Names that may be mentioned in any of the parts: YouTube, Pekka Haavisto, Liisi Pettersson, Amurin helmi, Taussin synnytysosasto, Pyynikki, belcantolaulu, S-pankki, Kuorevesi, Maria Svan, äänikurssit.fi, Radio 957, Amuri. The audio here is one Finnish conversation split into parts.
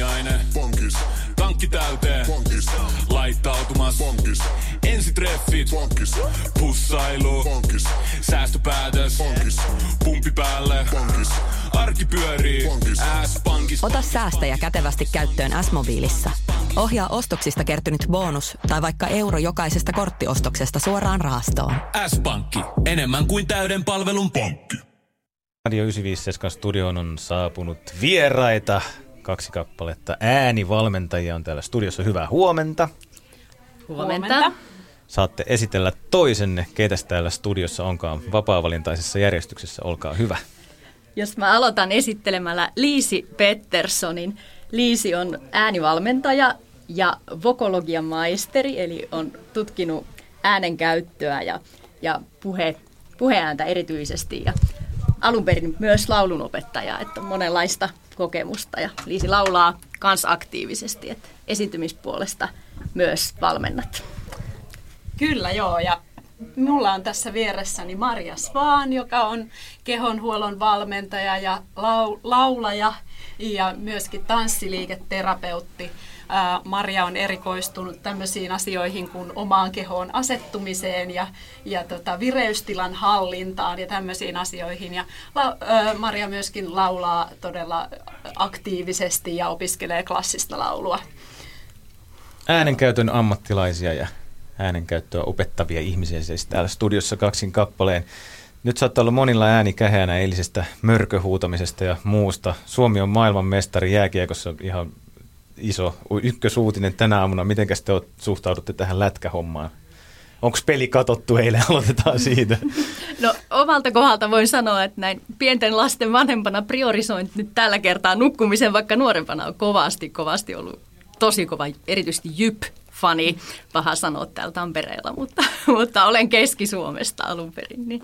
aamiainen. Pankis. Tankki täyteen. Pankis. Laittautumas. Pankis. Ensitreffit. Pankis. Pussailu. Pankis. Säästöpäätös. Pankis. Pumpi päälle. Pankis. Arki pyörii. Pankis. S-pankis. Ota säästäjä kätevästi käyttöön S-mobiilissa. Ohjaa ostoksista kertynyt bonus tai vaikka euro jokaisesta korttiostoksesta suoraan rahastoon. S-pankki. Enemmän kuin täyden palvelun pankki. Radio 957 studioon on saapunut vieraita. 2 kappaletta äänivalmentajia on täällä studiossa. Hyvää huomenta. Huomenta. Saatte esitellä toisenne, keitä täällä studiossa onkaan vapaavalintaisessa järjestyksessä. Olkaa hyvä. Jos mä aloitan esittelemällä Liisi Petterssonin. Liisi on äänivalmentaja ja vokologian maisteri, eli on tutkinut äänen käyttöä ja puheääntä erityisesti. Ja alun perin myös laulunopettaja, että on monenlaista kokemusta. Ja Liisi laulaa kans aktiivisesti, että esiintymispuolesta myös valmennat. Kyllä joo, ja mulla on tässä vieressäni Maria Svan, joka on kehonhuollon valmentaja ja laulaja ja myöskin tanssiliiketerapeutti. Maria on erikoistunut tämmöisiin asioihin kuin omaan kehoon asettumiseen ja vireystilan hallintaan ja tämmöisiin asioihin. Ja Maria myöskin laulaa todella aktiivisesti ja opiskelee klassista laulua. Äänenkäytön ammattilaisia ja äänenkäyttöä opettavia ihmisiä siis täällä studiossa 2 kappaleen. Nyt saattaa olla monilla ääni käheänä eilisestä mörköhuutamisesta ja muusta. Suomi on maailmanmestari jääkiekossa, ihan iso ykkösuutinen tänä aamuna. Mitenkäs te suhtaudutte tähän lätkähommaan? Onko peli katsottu eilen? Aloitetaan siitä. No omalta kohdalta voin sanoa, että näin pienten lasten vanhempana priorisoin nyt tällä kertaa nukkumisen, vaikka nuorempana on kovasti ollut tosi kova, erityisesti Jyp-fani. Paha sanoa täällä Tampereella, mutta olen Keski-Suomesta alun perin. Niin.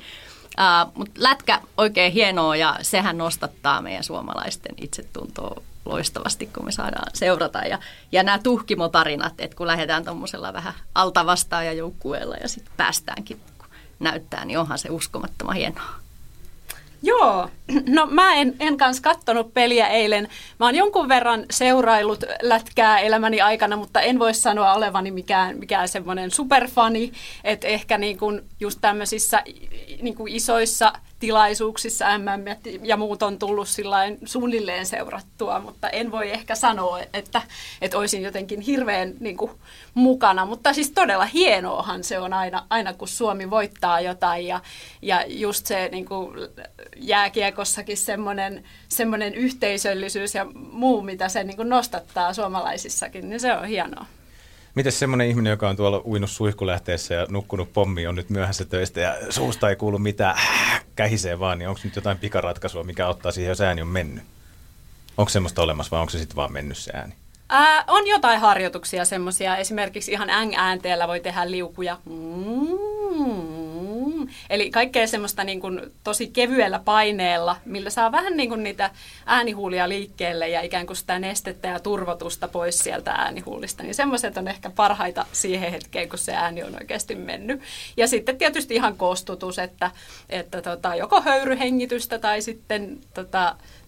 Mutta lätkä oikein hienoa ja sehän nostattaa meidän suomalaisten itsetuntoa loistavasti, kun me saadaan seurata. Ja nämä tuhkimotarinat, että kun lähdetään tuommoisella vähän altavastaajajoukkueella ja sitten päästäänkin näyttää, niin onhan se uskomattoman hienoa. Joo, no mä en kans kattonut peliä eilen. Mä oon jonkun verran seuraillut lätkää elämäni aikana, mutta en voi sanoa olevani mikään semmoinen superfani. Että ehkä niin kun just tämmöisissä niin kun isoissa tilaisuuksissa MM ja muut on tullut sillain suunnilleen seurattua, mutta en voi ehkä sanoa, että olisin jotenkin hirveän niin kuin mukana. Mutta siis todella hienoahan se on aina kun Suomi voittaa jotain ja just se niin kuin jääkiekossakin semmoinen yhteisöllisyys ja muu, mitä se niin kuin nostattaa suomalaisissakin, niin se on hienoa. Mites semmoinen ihminen, joka on tuolla uinut suihkulähteessä ja nukkunut pommiin, on nyt myöhässä töistä ja suusta ei kuulu mitään, kähisee vaan, niin onko nyt jotain pikaratkaisua, mikä auttaa siihen, jos ääni on mennyt? Onko semmoista olemassa vai onko se sitten vaan mennyt se ääni? On jotain harjoituksia semmoisia. Esimerkiksi ihan äänteellä voi tehdä liukuja. Eli kaikkea semmoista niin kuin tosi kevyellä paineella, millä saa vähän niin kuin niitä äänihuulia liikkeelle ja ikään kuin sitä nestettä ja turvotusta pois sieltä äänihuulista. Niin semmoiset on ehkä parhaita siihen hetkeen, kun se ääni on oikeasti mennyt. Ja sitten tietysti ihan kostutus, että joko höyryhengitystä tai sitten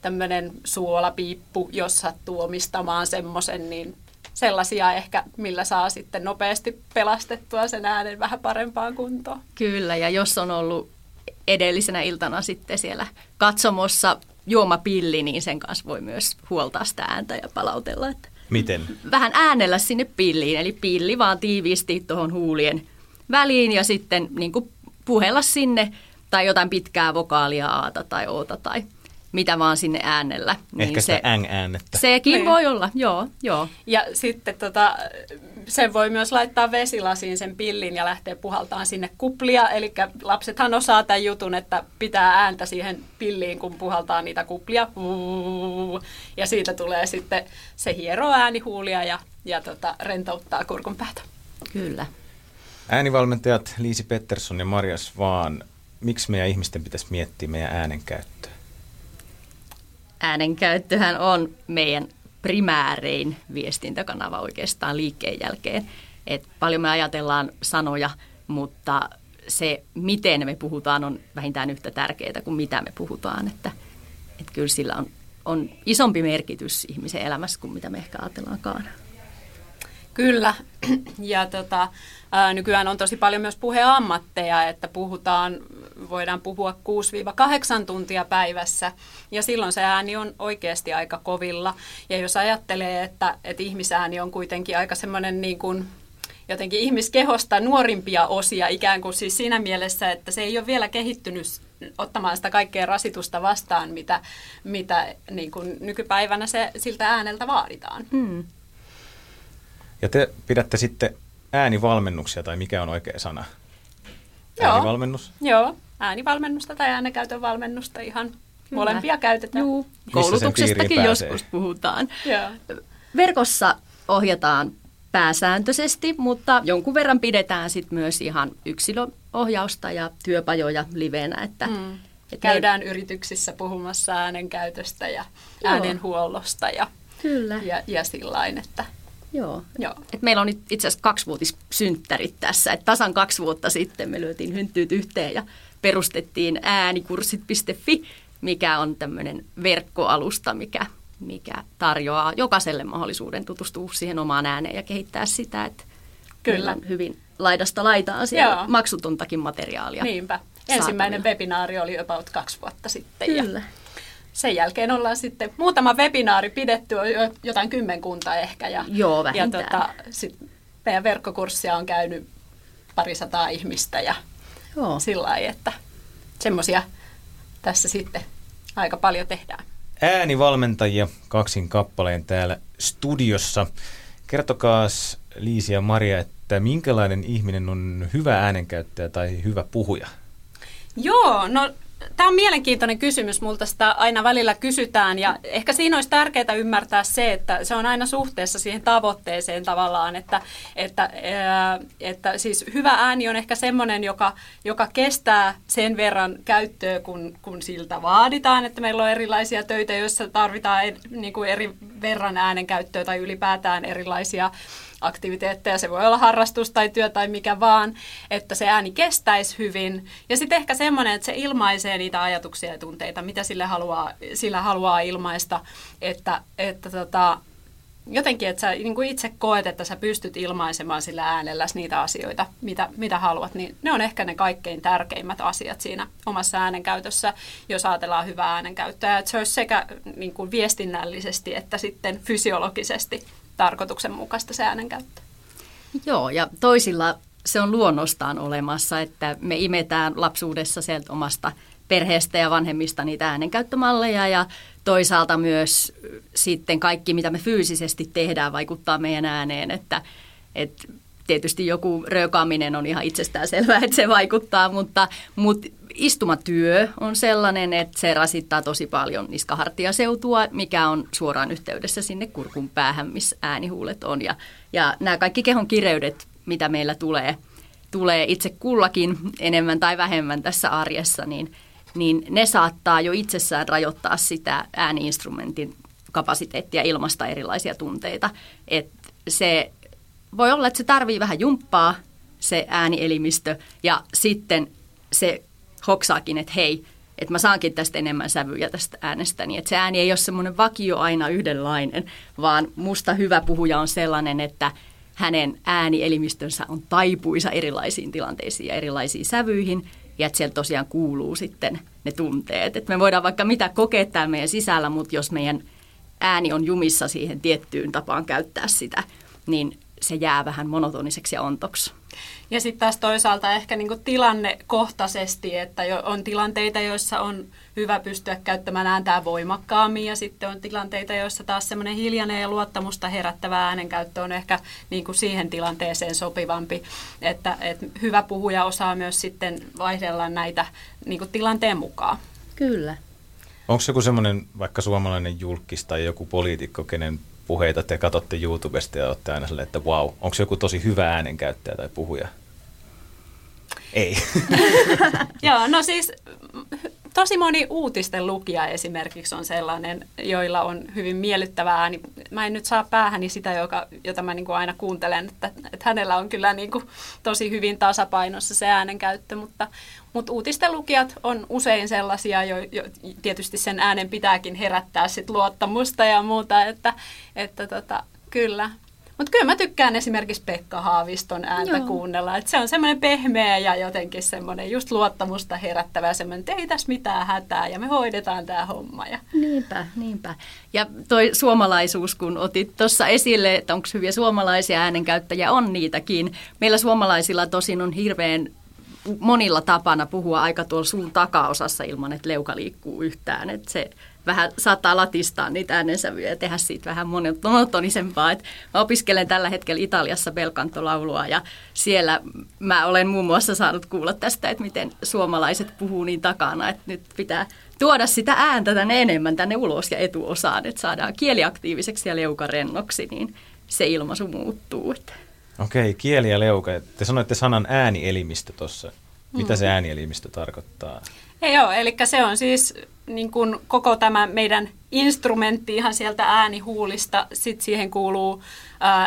tämmöinen suolapiippu, jos sattuu omistamaan semmoisen, niin sellaisia ehkä, millä saa sitten nopeasti pelastettua sen äänen vähän parempaan kuntoon. Kyllä, ja jos on ollut edellisenä iltana sitten siellä katsomossa juomapilli, niin sen kanssa voi myös huoltaa sitä ääntä ja palautella. Että miten? Vähän äänellä sinne pilliin, eli pilli vaan tiiviisti tuohon huulien väliin ja sitten niin kuin puhella sinne tai jotain pitkää vokaalia aata tai oota tai mitä vaan sinne äänellä. Niin ehkä sitä äng-äänettä. Sekin niin voi olla, joo. Ja sitten sen voi myös laittaa vesilasiin sen pillin ja lähteä puhaltamaan sinne kuplia. Eli lapsethan osaa tämän jutun, että pitää ääntä siihen pilliin, kun puhaltaa niitä kuplia. Ja siitä tulee sitten se hieroo äänihuulia ja rentouttaa kurkun päätä. Kyllä. Äänivalmentajat Liisi Pettersson ja Maria Svan, miksi meidän ihmisten pitäisi miettiä meidän äänenkäyttöä? Äänenkäyttöhän on meidän primäärein viestintäkanava oikeastaan liikkeen jälkeen. Et paljon me ajatellaan sanoja, mutta se, miten me puhutaan, on vähintään yhtä tärkeää kuin mitä me puhutaan. Että kyllä sillä on on isompi merkitys ihmisen elämässä kuin mitä me ehkä ajatellaankaan. Kyllä, ja nykyään on tosi paljon myös puheammatteja, että voidaan puhua 6-8 tuntia päivässä, ja silloin se ääni on oikeasti aika kovilla. Ja jos ajattelee, että ihmisääni on kuitenkin aika semmoinen niin kuin jotenkin ihmiskehosta nuorimpia osia ikään kuin siis siinä mielessä, että se ei ole vielä kehittynyt ottamaan sitä kaikkea rasitusta vastaan, mitä niin kuin nykypäivänä siltä ääneltä vaaditaan. Hmm. Ja te pidätte sitten äänivalmennuksia, tai mikä on oikea sana? Äänivalmennus? Joo, äänivalmennusta tai äänenkäytön valmennusta ihan molempia käytetään. Juu. Koulutuksestakin joskus puhutaan. Joo. Verkossa ohjataan pääsääntöisesti, mutta jonkun verran pidetään sit myös ihan yksilöohjausta ja työpajoja livenä. Että käydään yrityksissä puhumassa äänenkäytöstä ja äänenhuollosta ja sillain, että... Joo. Et meillä on nyt itse asiassa 2-vuotissynttärit tässä. Et tasan 2 vuotta sitten me lyötiin hynttyyt yhteen ja perustettiin äänikurssit.fi, mikä on tämmöinen verkkoalusta, mikä tarjoaa jokaiselle mahdollisuuden tutustua siihen omaan ääneen ja kehittää sitä. Et kyllä. Hyvin laidasta laitaan siellä maksutontakin materiaalia. Niinpä. Ensimmäinen webinaari oli about 2 vuotta sitten. Kyllä. Ja sen jälkeen ollaan sitten muutama webinaari pidetty, jotain kymmenkunta ehkä. Joo, vähintään. Sit meidän verkkokurssia on käynyt 200 ihmistä ja sillä lailla, että semmoisia tässä sitten aika paljon tehdään. Äänivalmentajia 2 kappaleen täällä studiossa. Kertokaas Liisi ja Maria, että minkälainen ihminen on hyvä äänenkäyttäjä tai hyvä puhuja? Joo, no... Tämä on mielenkiintoinen kysymys, multa sitä aina välillä kysytään ja ehkä siinä olisi tärkeää ymmärtää se, että se on aina suhteessa siihen tavoitteeseen tavallaan, että siis hyvä ääni on ehkä semmoinen, joka kestää sen verran käyttöä, kun siltä vaaditaan, että meillä on erilaisia töitä, joissa tarvitaan niin kuin eri verran äänenkäyttöä tai ylipäätään erilaisia aktiviteetteja, se voi olla harrastus tai työ tai mikä vaan, että se ääni kestäisi hyvin. Ja sitten ehkä semmoinen, että se ilmaisee niitä ajatuksia ja tunteita, mitä sillä haluaa ilmaista, että jotenkin, että sä niin kuin itse koet, että sä pystyt ilmaisemaan sillä äänelläsi niitä asioita, mitä haluat, niin ne on ehkä ne kaikkein tärkeimmät asiat siinä omassa äänenkäytössä, jos ajatellaan hyvää äänenkäyttöä, että se olisi sekä niin kuin viestinnällisesti että sitten fysiologisesti tarkoituksenmukaista se äänenkäyttö. Joo, ja toisilla se on luonnostaan olemassa, että me imetään lapsuudessa sieltä omasta perheestä ja vanhemmista niitä äänenkäyttömalleja ja toisaalta myös sitten kaikki, mitä me fyysisesti tehdään, vaikuttaa meidän ääneen, että tietysti joku röökaaminen on ihan itsestäänselvää, että se vaikuttaa, mutta istumatyö on sellainen, että se rasittaa tosi paljon niskahartiaseutua, mikä on suoraan yhteydessä sinne kurkun päähän, missä äänihuulet on. Ja nämä kaikki kehon kireydet, mitä meillä tulee itse kullakin enemmän tai vähemmän tässä arjessa, niin ne saattaa jo itsessään rajoittaa sitä ääniinstrumentin kapasiteettia ilmaista erilaisia tunteita. Et se voi olla, että se tarvii vähän jumppaa, se äänielimistö, ja sitten se hoksaakin, että hei, että mä saankin tästä enemmän sävyjä tästä äänestäni. Että se ääni ei ole semmoinen vakio aina yhdenlainen, vaan musta hyvä puhuja on sellainen, että hänen äänielimistönsä on taipuisa erilaisiin tilanteisiin ja erilaisiin sävyihin, ja että siellä tosiaan kuuluu sitten ne tunteet. Että me voidaan vaikka mitä kokea täällä meidän sisällä, mutta jos meidän ääni on jumissa siihen tiettyyn tapaan käyttää sitä, niin se jää vähän monotoniseksi ja ontoksi. Ja sitten taas toisaalta ehkä niinku tilannekohtaisesti, että on tilanteita, joissa on hyvä pystyä käyttämään ääntää voimakkaammin ja sitten on tilanteita, joissa taas semmoinen hiljainen ja luottamusta herättävä äänenkäyttö on ehkä niinku siihen tilanteeseen sopivampi. Että hyvä puhuja osaa myös sitten vaihdella näitä niinku tilanteen mukaan. Kyllä. Onko joku semmoinen vaikka suomalainen julkkis tai joku poliitikko, kenen puheita te katsotte YouTubesta ja olette aina silleen, että vau, onko se joku tosi hyvä äänenkäyttäjä tai puhuja? Ei. Joo, no siis tosi moni uutisten lukija esimerkiksi on sellainen, joilla on hyvin miellyttävä ääni. Mä en nyt saa päähäni sitä, jota mä niin kuin aina kuuntelen, että hänellä on kyllä niin kuin tosi hyvin tasapainossa se äänenkäyttö, mutta uutisten lukijat on usein sellaisia, jo tietysti sen äänen pitääkin herättää sit luottamusta ja muuta, että kyllä. Mutta kyllä mä tykkään esimerkiksi Pekka Haaviston ääntä kuunnella. Et se on semmoinen pehmeä ja jotenkin semmoinen just luottamusta herättävä, semmoinen, että ei tässä mitään hätää ja me hoidetaan tämä homma. Ja. Niinpä. Ja toi suomalaisuus, kun otit tuossa esille, että onko hyviä suomalaisia äänenkäyttäjiä, on niitäkin. Meillä suomalaisilla tosin on hirveän monilla tapana puhua aika tuolla suun takaosassa ilman, että leuka liikkuu yhtään. Että se vähän saattaa latistaa niitä äänensävyjä ja tehdä siitä vähän monotonisempaa. Et mä opiskelen tällä hetkellä Italiassa belcantolaulua ja siellä mä olen muun muassa saanut kuulla tästä, että miten suomalaiset puhuu niin takana, että nyt pitää tuoda sitä ääntä tänne enemmän tänne ulos ja etuosaan, että saadaan kieliaktiiviseksi ja leukarennoksi, niin se ilmaisu muuttuu. Okei, kieli ja leuka. Te sanoitte sanan äänielimistö tuossa. Mitä se äänielimistö tarkoittaa? Joo, eli se on siis niin kuin koko tämä meidän instrumentti ihan sieltä äänihuulista. Sitten siihen kuuluu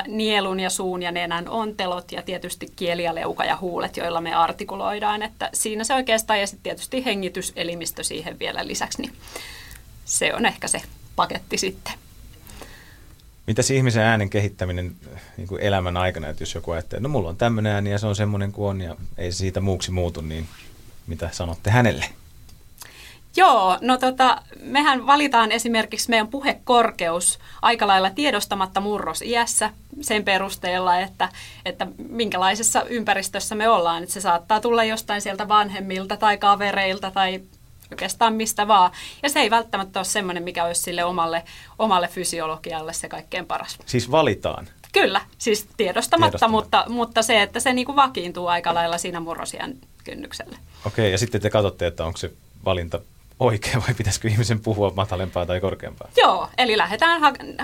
nielun ja suun ja nenän ontelot ja tietysti kieli ja leuka ja huulet, joilla me artikuloidaan. Että siinä se oikeastaan ja sitten tietysti hengityselimistö siihen vielä lisäksi. Niin se on ehkä se paketti sitten. Mitäs ihmisen äänen kehittäminen niin kuin elämän aikana, että jos joku ajattelee, että no mulla on tämmöinen ääni ja se on semmoinen kuin on ja ei siitä muuksi muutu, niin mitä sanotte hänelle? Joo, no mehän valitaan esimerkiksi meidän puhekorkeus aika lailla tiedostamatta murrosiässä sen perusteella, että minkälaisessa ympäristössä me ollaan. Että se saattaa tulla jostain sieltä vanhemmilta tai kavereilta tai oikeastaan mistä vaan. Ja se ei välttämättä ole semmoinen, mikä olisi sille omalle fysiologialle se kaikkein paras. Siis valitaan? Kyllä, siis tiedostamatta. mutta se, että se niin kuin vakiintuu aika lailla siinä murrosiän kynnyksellä. Okei, ja sitten te katsotte, että onko se valinta oikea vai pitäisikö ihmisen puhua matalempaa tai korkeampaa? Joo, eli lähdetään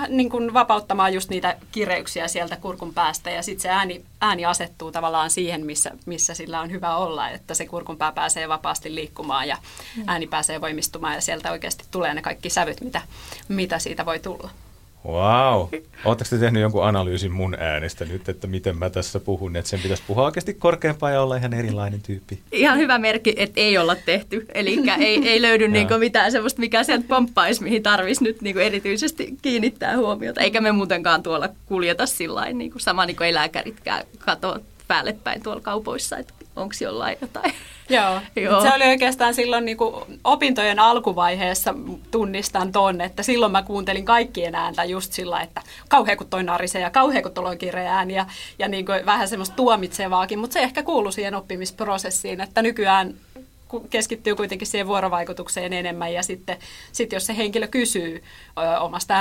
niin kuin vapauttamaan just niitä kireyksiä sieltä kurkun päästä ja sitten se ääni asettuu tavallaan siihen, missä sillä on hyvä olla, että se kurkunpää pääsee vapaasti liikkumaan ja ääni pääsee voimistumaan ja sieltä oikeasti tulee ne kaikki sävyt, mitä siitä voi tulla. Vau! Wow. Oletteko te tehnyt jonkun analyysin mun äänestä nyt, että miten mä tässä puhun, että sen pitäisi puhua oikeasti korkeampaa ja olla ihan erilainen tyyppi? Ihan hyvä merkki, että ei olla tehty. Eli ei löydy niinku mitään sellaista, mikä sieltä pomppaisi, mihin tarvitsisi nyt niinku erityisesti kiinnittää huomiota. Eikä me muutenkaan tuolla kuljeta sillain, niinku, sama niin kuin ei lääkäritkään katoa päälle päin tuolla kaupoissa, että onko jollain jotain. Joo. Se oli oikeastaan silloin niin kuin opintojen alkuvaiheessa tunnistan ton, että silloin mä kuuntelin kaikkien ääntä just sillä, että kauhean kun toi narisee ja kauhean kun tuolla on kireä ääni ja niin kuin vähän semmoista tuomitsevaakin, mutta se ehkä kuului siihen oppimisprosessiin, että nykyään keskittyy kuitenkin siihen vuorovaikutukseen enemmän ja sitten jos se henkilö kysyy omasta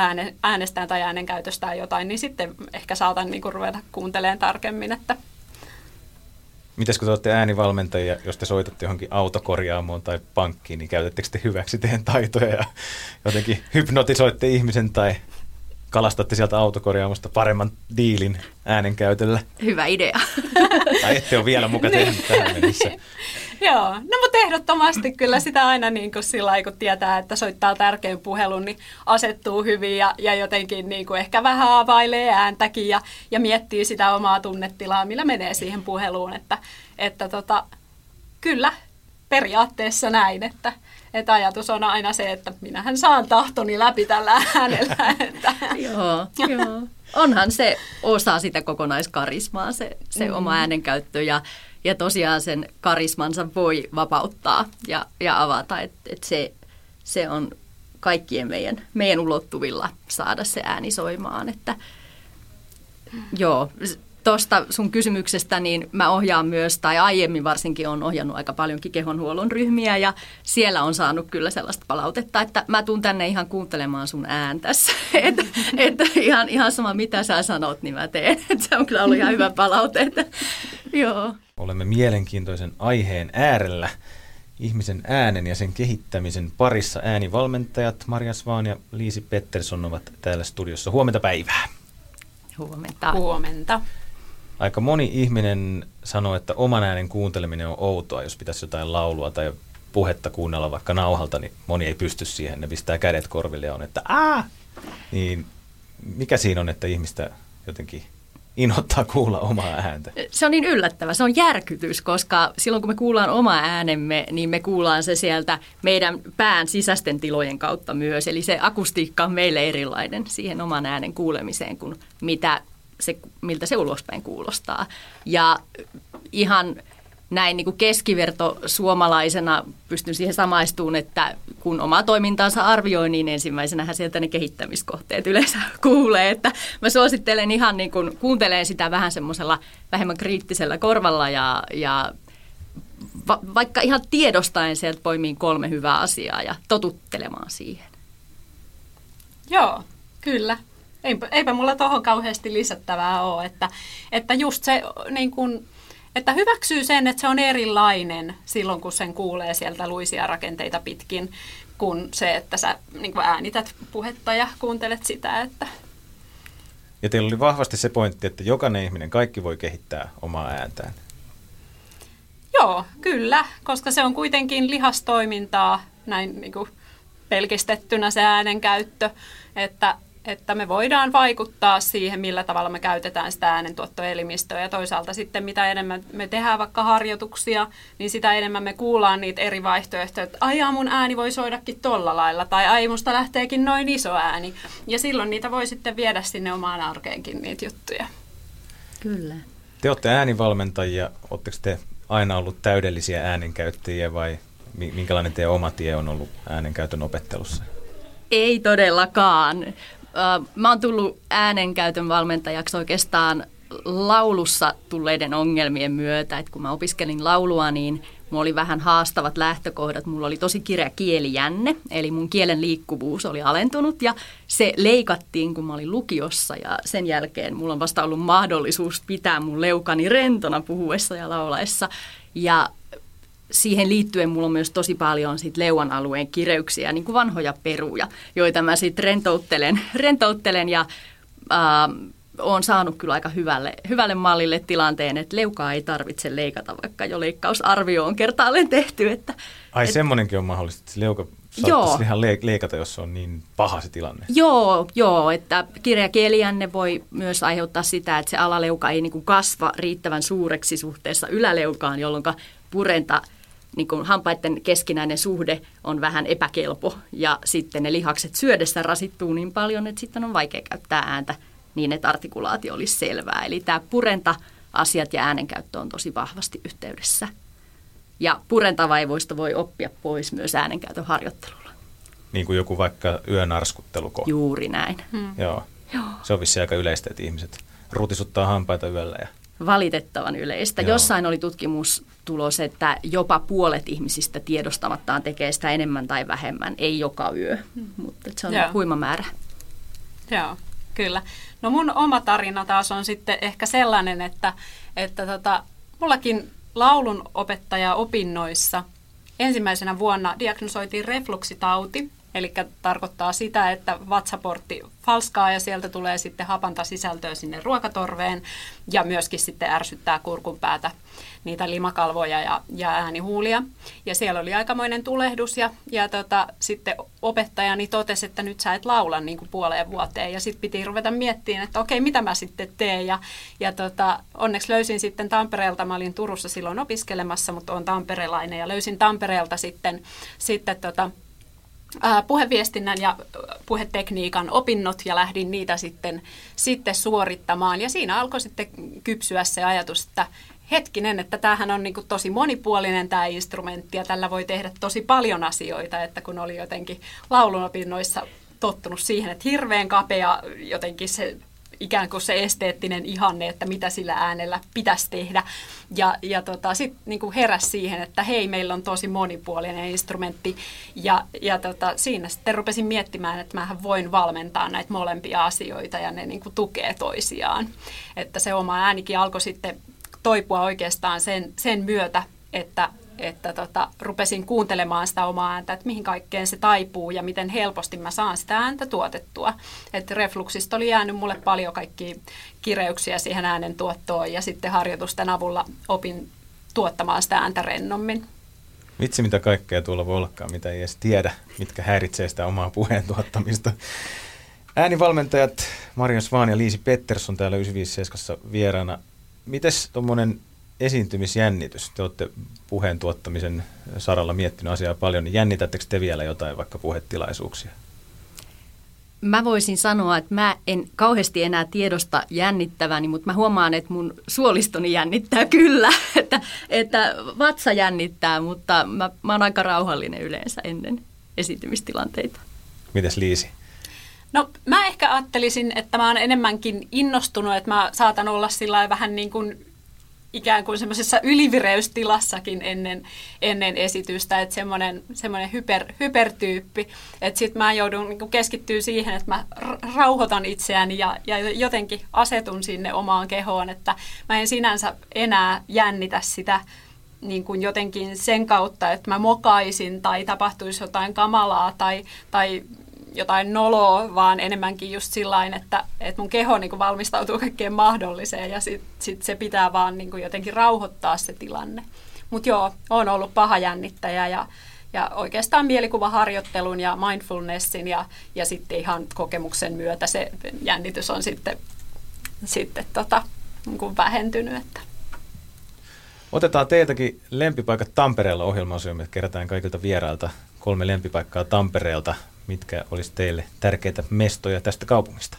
äänestään tai äänenkäytöstään jotain, niin sitten ehkä saatan niin kuin ruveta kuuntelemaan tarkemmin, että mitäs kun te olette äänivalmentajia, jos te soitatte johonkin autokorjaamoon tai pankkiin, niin käytettekö te hyväksi teidän taitoja ja jotenkin hypnotisoitte ihmisen tai kalastatte sieltä autokorjaamosta paremman diilin äänenkäytöllä? Hyvä idea. Tai ette ole vielä muka tehnyt tähän mennessä. Joo, no mutta ehdottomasti kyllä sitä aina niin kuin sillä lailla, kun tietää, että soittaa tärkeän puhelun, niin asettuu hyvin ja jotenkin niin kuin ehkä vähän availee ääntäkin ja miettii sitä omaa tunnetilaa, millä menee siihen puheluun. Että kyllä periaatteessa näin, että ajatus on aina se, että minähän saan tahtoni läpi tällä äänellä. Joo. Onhan se osa sitä kokonaiskarismaa, se oma äänenkäyttö ja tosiaan sen karismansa voi vapauttaa ja avata, että se on kaikkien meidän ulottuvilla saada se ääni soimaan. Että, joo, tuosta sun kysymyksestä niin mä ohjaan myös, tai aiemmin varsinkin on ohjannut aika paljonkin kehonhuollon ryhmiä ja siellä on saanut kyllä sellaista palautetta, että mä tuun tänne ihan kuuntelemaan sun ääntässä, että ihan sama mitä sä sanot, niin mä teen. Et se on kyllä ollut ihan hyvä palaute, että, joo. Olemme mielenkiintoisen aiheen äärellä ihmisen äänen ja sen kehittämisen parissa. Äänivalmentajat Maria Svan ja Liisi Pettersson ovat täällä studiossa. Huomenta päivää. Huomenta. Aika moni ihminen sanoo, että oman äänen kuunteleminen on outoa, jos pitäisi jotain laulua tai puhetta kuunnella vaikka nauhalta, niin moni ei pysty siihen. Ne pistää kädet korville ja on, että niin mikä siinä on, että ihmistä jotenkin inhottaa kuulla omaa ääntä? Se on niin yllättävä, se on järkytys, koska silloin kun me kuullaan oma äänemme, niin me kuullaan se sieltä meidän pään sisäisten tilojen kautta myös. Eli se akustiikka on meille erilainen siihen oman äänen kuulemiseen kuin miltä se ulospäin kuulostaa. Ja ihan näin niin kuin keskiverto suomalaisena pystyn siihen samaistumaan, että kun omaa toimintaansa arvioi, niin ensimmäisenähän sieltä ne kehittämiskohteet yleensä kuulee. Että mä suosittelen ihan niin kuin kuuntelemaan sitä vähän semmoisella vähemmän kriittisellä korvalla ja vaikka ihan tiedostaen sieltä poimiin 3 hyvää asiaa ja totuttelemaan siihen. Joo, kyllä. Eipä mulla tohon kauheasti lisättävää ole, että just se niin kuin, että hyväksyy sen, että se on erilainen silloin, kun sen kuulee sieltä luisia rakenteita pitkin, kun se, että sä niin kuin äänität puhetta ja kuuntelet sitä. Että. Ja teillä oli vahvasti se pointti, että jokainen ihminen, kaikki voi kehittää omaa ääntään. Joo, kyllä, koska se on kuitenkin lihastoimintaa, näin niin kuin pelkistettynä se äänen käyttö, että me voidaan vaikuttaa siihen, millä tavalla me käytetään sitä äänentuottoelimistöä. Ja toisaalta sitten mitä enemmän me tehdään vaikka harjoituksia, niin sitä enemmän me kuullaan niitä eri vaihtoehtoja, että aijaa mun ääni voi soidakin tolla lailla, tai ai musta lähteekin noin iso ääni. Ja silloin niitä voi sitten viedä sinne omaan arkeenkin niitä juttuja. Kyllä. Te olette äänivalmentajia. Oletteko te aina ollut täydellisiä äänenkäyttäjiä vai minkälainen teidän oma tie on ollut äänenkäytön opettelussa? Ei todellakaan. Mä oon tullut äänenkäytön valmentajaksi oikeastaan laulussa tulleiden ongelmien myötä. Et kun mä opiskelin laulua, niin mulla oli vähän haastavat lähtökohdat. Mulla oli tosi kireä kielijänne, eli mun kielen liikkuvuus oli alentunut ja se leikattiin, kun mä olin lukiossa. Ja sen jälkeen mulla on vasta ollut mahdollisuus pitää mun leukani rentona puhuessa ja laulaessa. Ja siihen liittyen mulla on myös tosi paljon siitä leuan alueen kireyksiä, niin kuin vanhoja peruja, joita mä sitten rentouttelen ja olen saanut kyllä aika hyvälle mallille tilanteen, että leukaa ei tarvitse leikata, vaikka jo leikkausarvio on kertaalleen tehty. Että semmoinenkin on mahdollista, että leuka saattaisi ihan leikata, jos se on niin paha se tilanne. Joo, että kireä kielijänne voi myös aiheuttaa sitä, että se alaleuka ei niin kuin kasva riittävän suureksi suhteessa yläleukaan, jolloin purenta, niin kuin hampaiden keskinäinen suhde on vähän epäkelpo ja sitten ne lihakset syödessä rasittuu niin paljon, että sitten on vaikea käyttää ääntä niin, että artikulaatio olisi selvää. Eli tämä purenta-asiat ja äänenkäyttö on tosi vahvasti yhteydessä. Ja purentavaivoista voi oppia pois myös äänenkäytön harjoittelulla. Niin kuin joku vaikka yönarskutteluko. Juuri näin. Joo. Se on vissiin aika yleistä, että ihmiset rutisuttaa hampaita yöllä ja valitettavan yleistä. Joo. Jossain oli tutkimustulos, että jopa puolet ihmisistä tiedostamattaan tekee sitä enemmän tai vähemmän, ei joka yö, mutta se on huima määrä. Joo, kyllä. No mun oma tarina taas on sitten ehkä sellainen, että mullakin laulun opettajaopinnoissa ensimmäisenä vuonna diagnosoitiin refluksitauti, eli tarkoittaa sitä, että vatsaportti falskaa ja sieltä tulee sitten hapanta sisältöä sinne ruokatorveen ja myöskin sitten ärsyttää kurkun päätä niitä limakalvoja ja äänihuulia. Ja siellä oli aikamoinen tulehdus ja sitten opettajani totesi, että nyt sä et laula niin kuin puoleen vuoteen. Ja sitten piti ruveta miettimään, että okei, mitä mä sitten teen. Ja onneksi löysin sitten Tampereelta, mä olin Turussa silloin opiskelemassa, mutta olen tamperelainen ja löysin Tampereelta sitten puheviestinnän ja puhetekniikan opinnot ja lähdin niitä sitten suorittamaan. Ja siinä alkoi sitten kypsyä se ajatus, että hetkinen, että tämähän on niin kuin tosi monipuolinen tämä instrumentti ja tällä voi tehdä tosi paljon asioita, että kun oli jotenkin laulunopinnoissa tottunut siihen, että hirveän kapea jotenkin se ikään kuin se esteettinen ihanne, että mitä sillä äänellä pitäisi tehdä. Ja sitten niinku heräsi siihen, että hei, meillä on tosi monipuolinen instrumentti. Ja siinä sitten rupesin miettimään, että mähän voin valmentaa näitä molempia asioita ja ne niinku tukee toisiaan. Että se oma äänikin alkoi sitten toipua oikeastaan sen myötä, että rupesin kuuntelemaan sitä omaa ääntä, että mihin kaikkeen se taipuu ja miten helposti mä saan sitä ääntä tuotettua. Että refluksista oli jäänyt mulle paljon kaikkia kireyksiä siihen äänen tuottoon ja sitten harjoitusten avulla opin tuottamaan sitä ääntä rennommin. Vitsi mitä kaikkea tuolla voi ollakaan, mitä ei edes tiedä, mitkä häiritsee sitä omaa puheen tuottamista. Äänivalmentajat Maria Svan ja Liisi Pettersson täällä 957 vieraana. Mites tuommoinen esiintymisjännitys? Te olette puheen tuottamisen saralla miettinyt asiaa paljon, niin jännitättekö te vielä jotain vaikka puhetilaisuuksia? Mä voisin sanoa, että mä en kauheasti enää tiedosta jännittäväni, mutta mä huomaan, että mun suolistoni jännittää kyllä, että vatsa jännittää, mutta mä oon aika rauhallinen yleensä ennen esiintymistilanteita. Mites Liisi? No mä ehkä ajattelisin, että mä oon enemmänkin innostunut, että mä saatan olla sillä vähän niin kuin ikään kuin semmoisessa ylivireystilassakin ennen esitystä, että semmoinen hypertyyppi, että sitten mä joudun niinku keskittyä siihen, että mä rauhoitan itseäni ja jotenkin asetun sinne omaan kehoon, että mä en sinänsä enää jännitä sitä niin kuin jotenkin sen kautta, että mä mokaisin tai tapahtuisi jotain kamalaa tai jotain noloa, vaan enemmänkin just sillain, että mun keho niin kuin valmistautuu kaikkeen mahdolliseen ja sit se pitää vaan niin kuin jotenkin rauhoittaa se tilanne. Mutta joo, on ollut paha jännittäjä ja oikeastaan mielikuvaharjoittelun ja mindfulnessin ja sitten ihan kokemuksen myötä se jännitys on sitten niin kuin vähentynyt. Että. Otetaan teiltäkin lempipaikat Tampereella ohjelma-osioon, että kerätään kaikilta vierailta 3 lempipaikkaa Tampereelta. Mitkä olisi teille tärkeitä mestoja tästä kaupungista?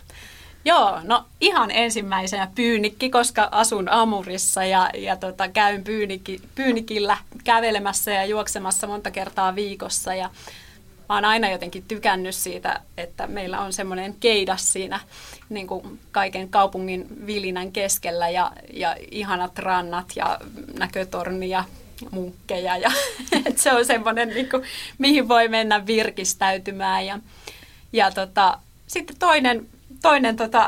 Joo, no ihan ensimmäisenä Pyynikki, koska asun Amurissa ja käyn Pyynikillä kävelemässä ja juoksemassa monta kertaa viikossa. Ja mä oon aina jotenkin tykännyt siitä, että meillä on semmoinen keidas siinä niin kuin kaiken kaupungin vilinän keskellä ja ihanat rannat ja näkötorni ja munkkeja ja että se on semmoinen, niin kuin, mihin voi mennä virkistäytymään. Ja sitten toinen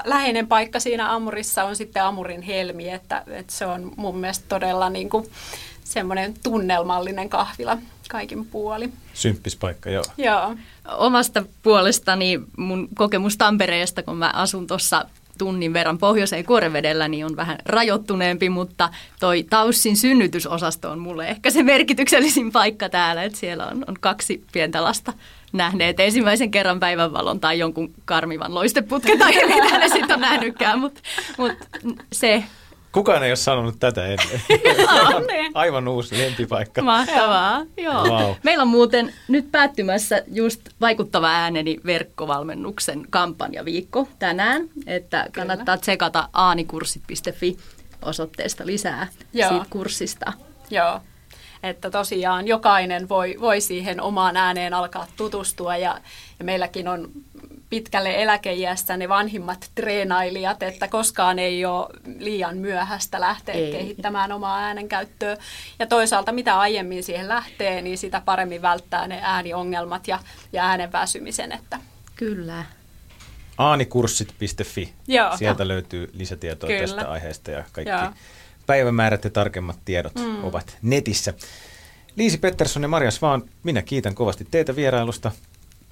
läheinen paikka siinä Amurissa on sitten Amurin helmi, että se on mun mielestä todella niin kuin, semmoinen tunnelmallinen kahvila kaikin puolin. Symppispaikka, joo. Joo. Omasta puolestani mun kokemus Tampereesta, kun mä asun tuossa tunnin verran pohjoiseen Kuorevedellä, niin on vähän rajoittuneempi, mutta toi Taussin synnytysosasto on mulle ehkä se merkityksellisin paikka täällä, että siellä on 2 pientä lasta nähneet ensimmäisen kerran päivänvalon tai jonkun karmivan loisteputken tai mitä ne sitten on nähnytkään, mutta se. Kukaan ei ole sanonut tätä ennen. Aivan uusi lempipaikka. Mahtavaa, joo. Wow. Meillä on muuten nyt päättymässä just Vaikuttava ääneni verkkovalmennuksen kampanjaviikko tänään, että kannattaa tsekata äänikurssit.fi osoitteesta lisää siitä kurssista. Joo, että tosiaan jokainen voi siihen omaan ääneen alkaa tutustua ja meilläkin on pitkälle eläkeiässä ne vanhimmat treenailijat, että koskaan ei ole liian myöhäistä lähteä kehittämään omaa äänenkäyttöä. Ja toisaalta mitä aiemmin siihen lähtee, niin sitä paremmin välttää ne ääniongelmat ja äänen väsymisen. Että. Kyllä. Äänikurssit.fi. Joo. Sieltä löytyy lisätietoa tästä aiheesta ja kaikki päivämäärät ja tarkemmat tiedot ovat netissä. Liisi Pettersson ja Maria Svan, minä kiitän kovasti teitä vierailusta.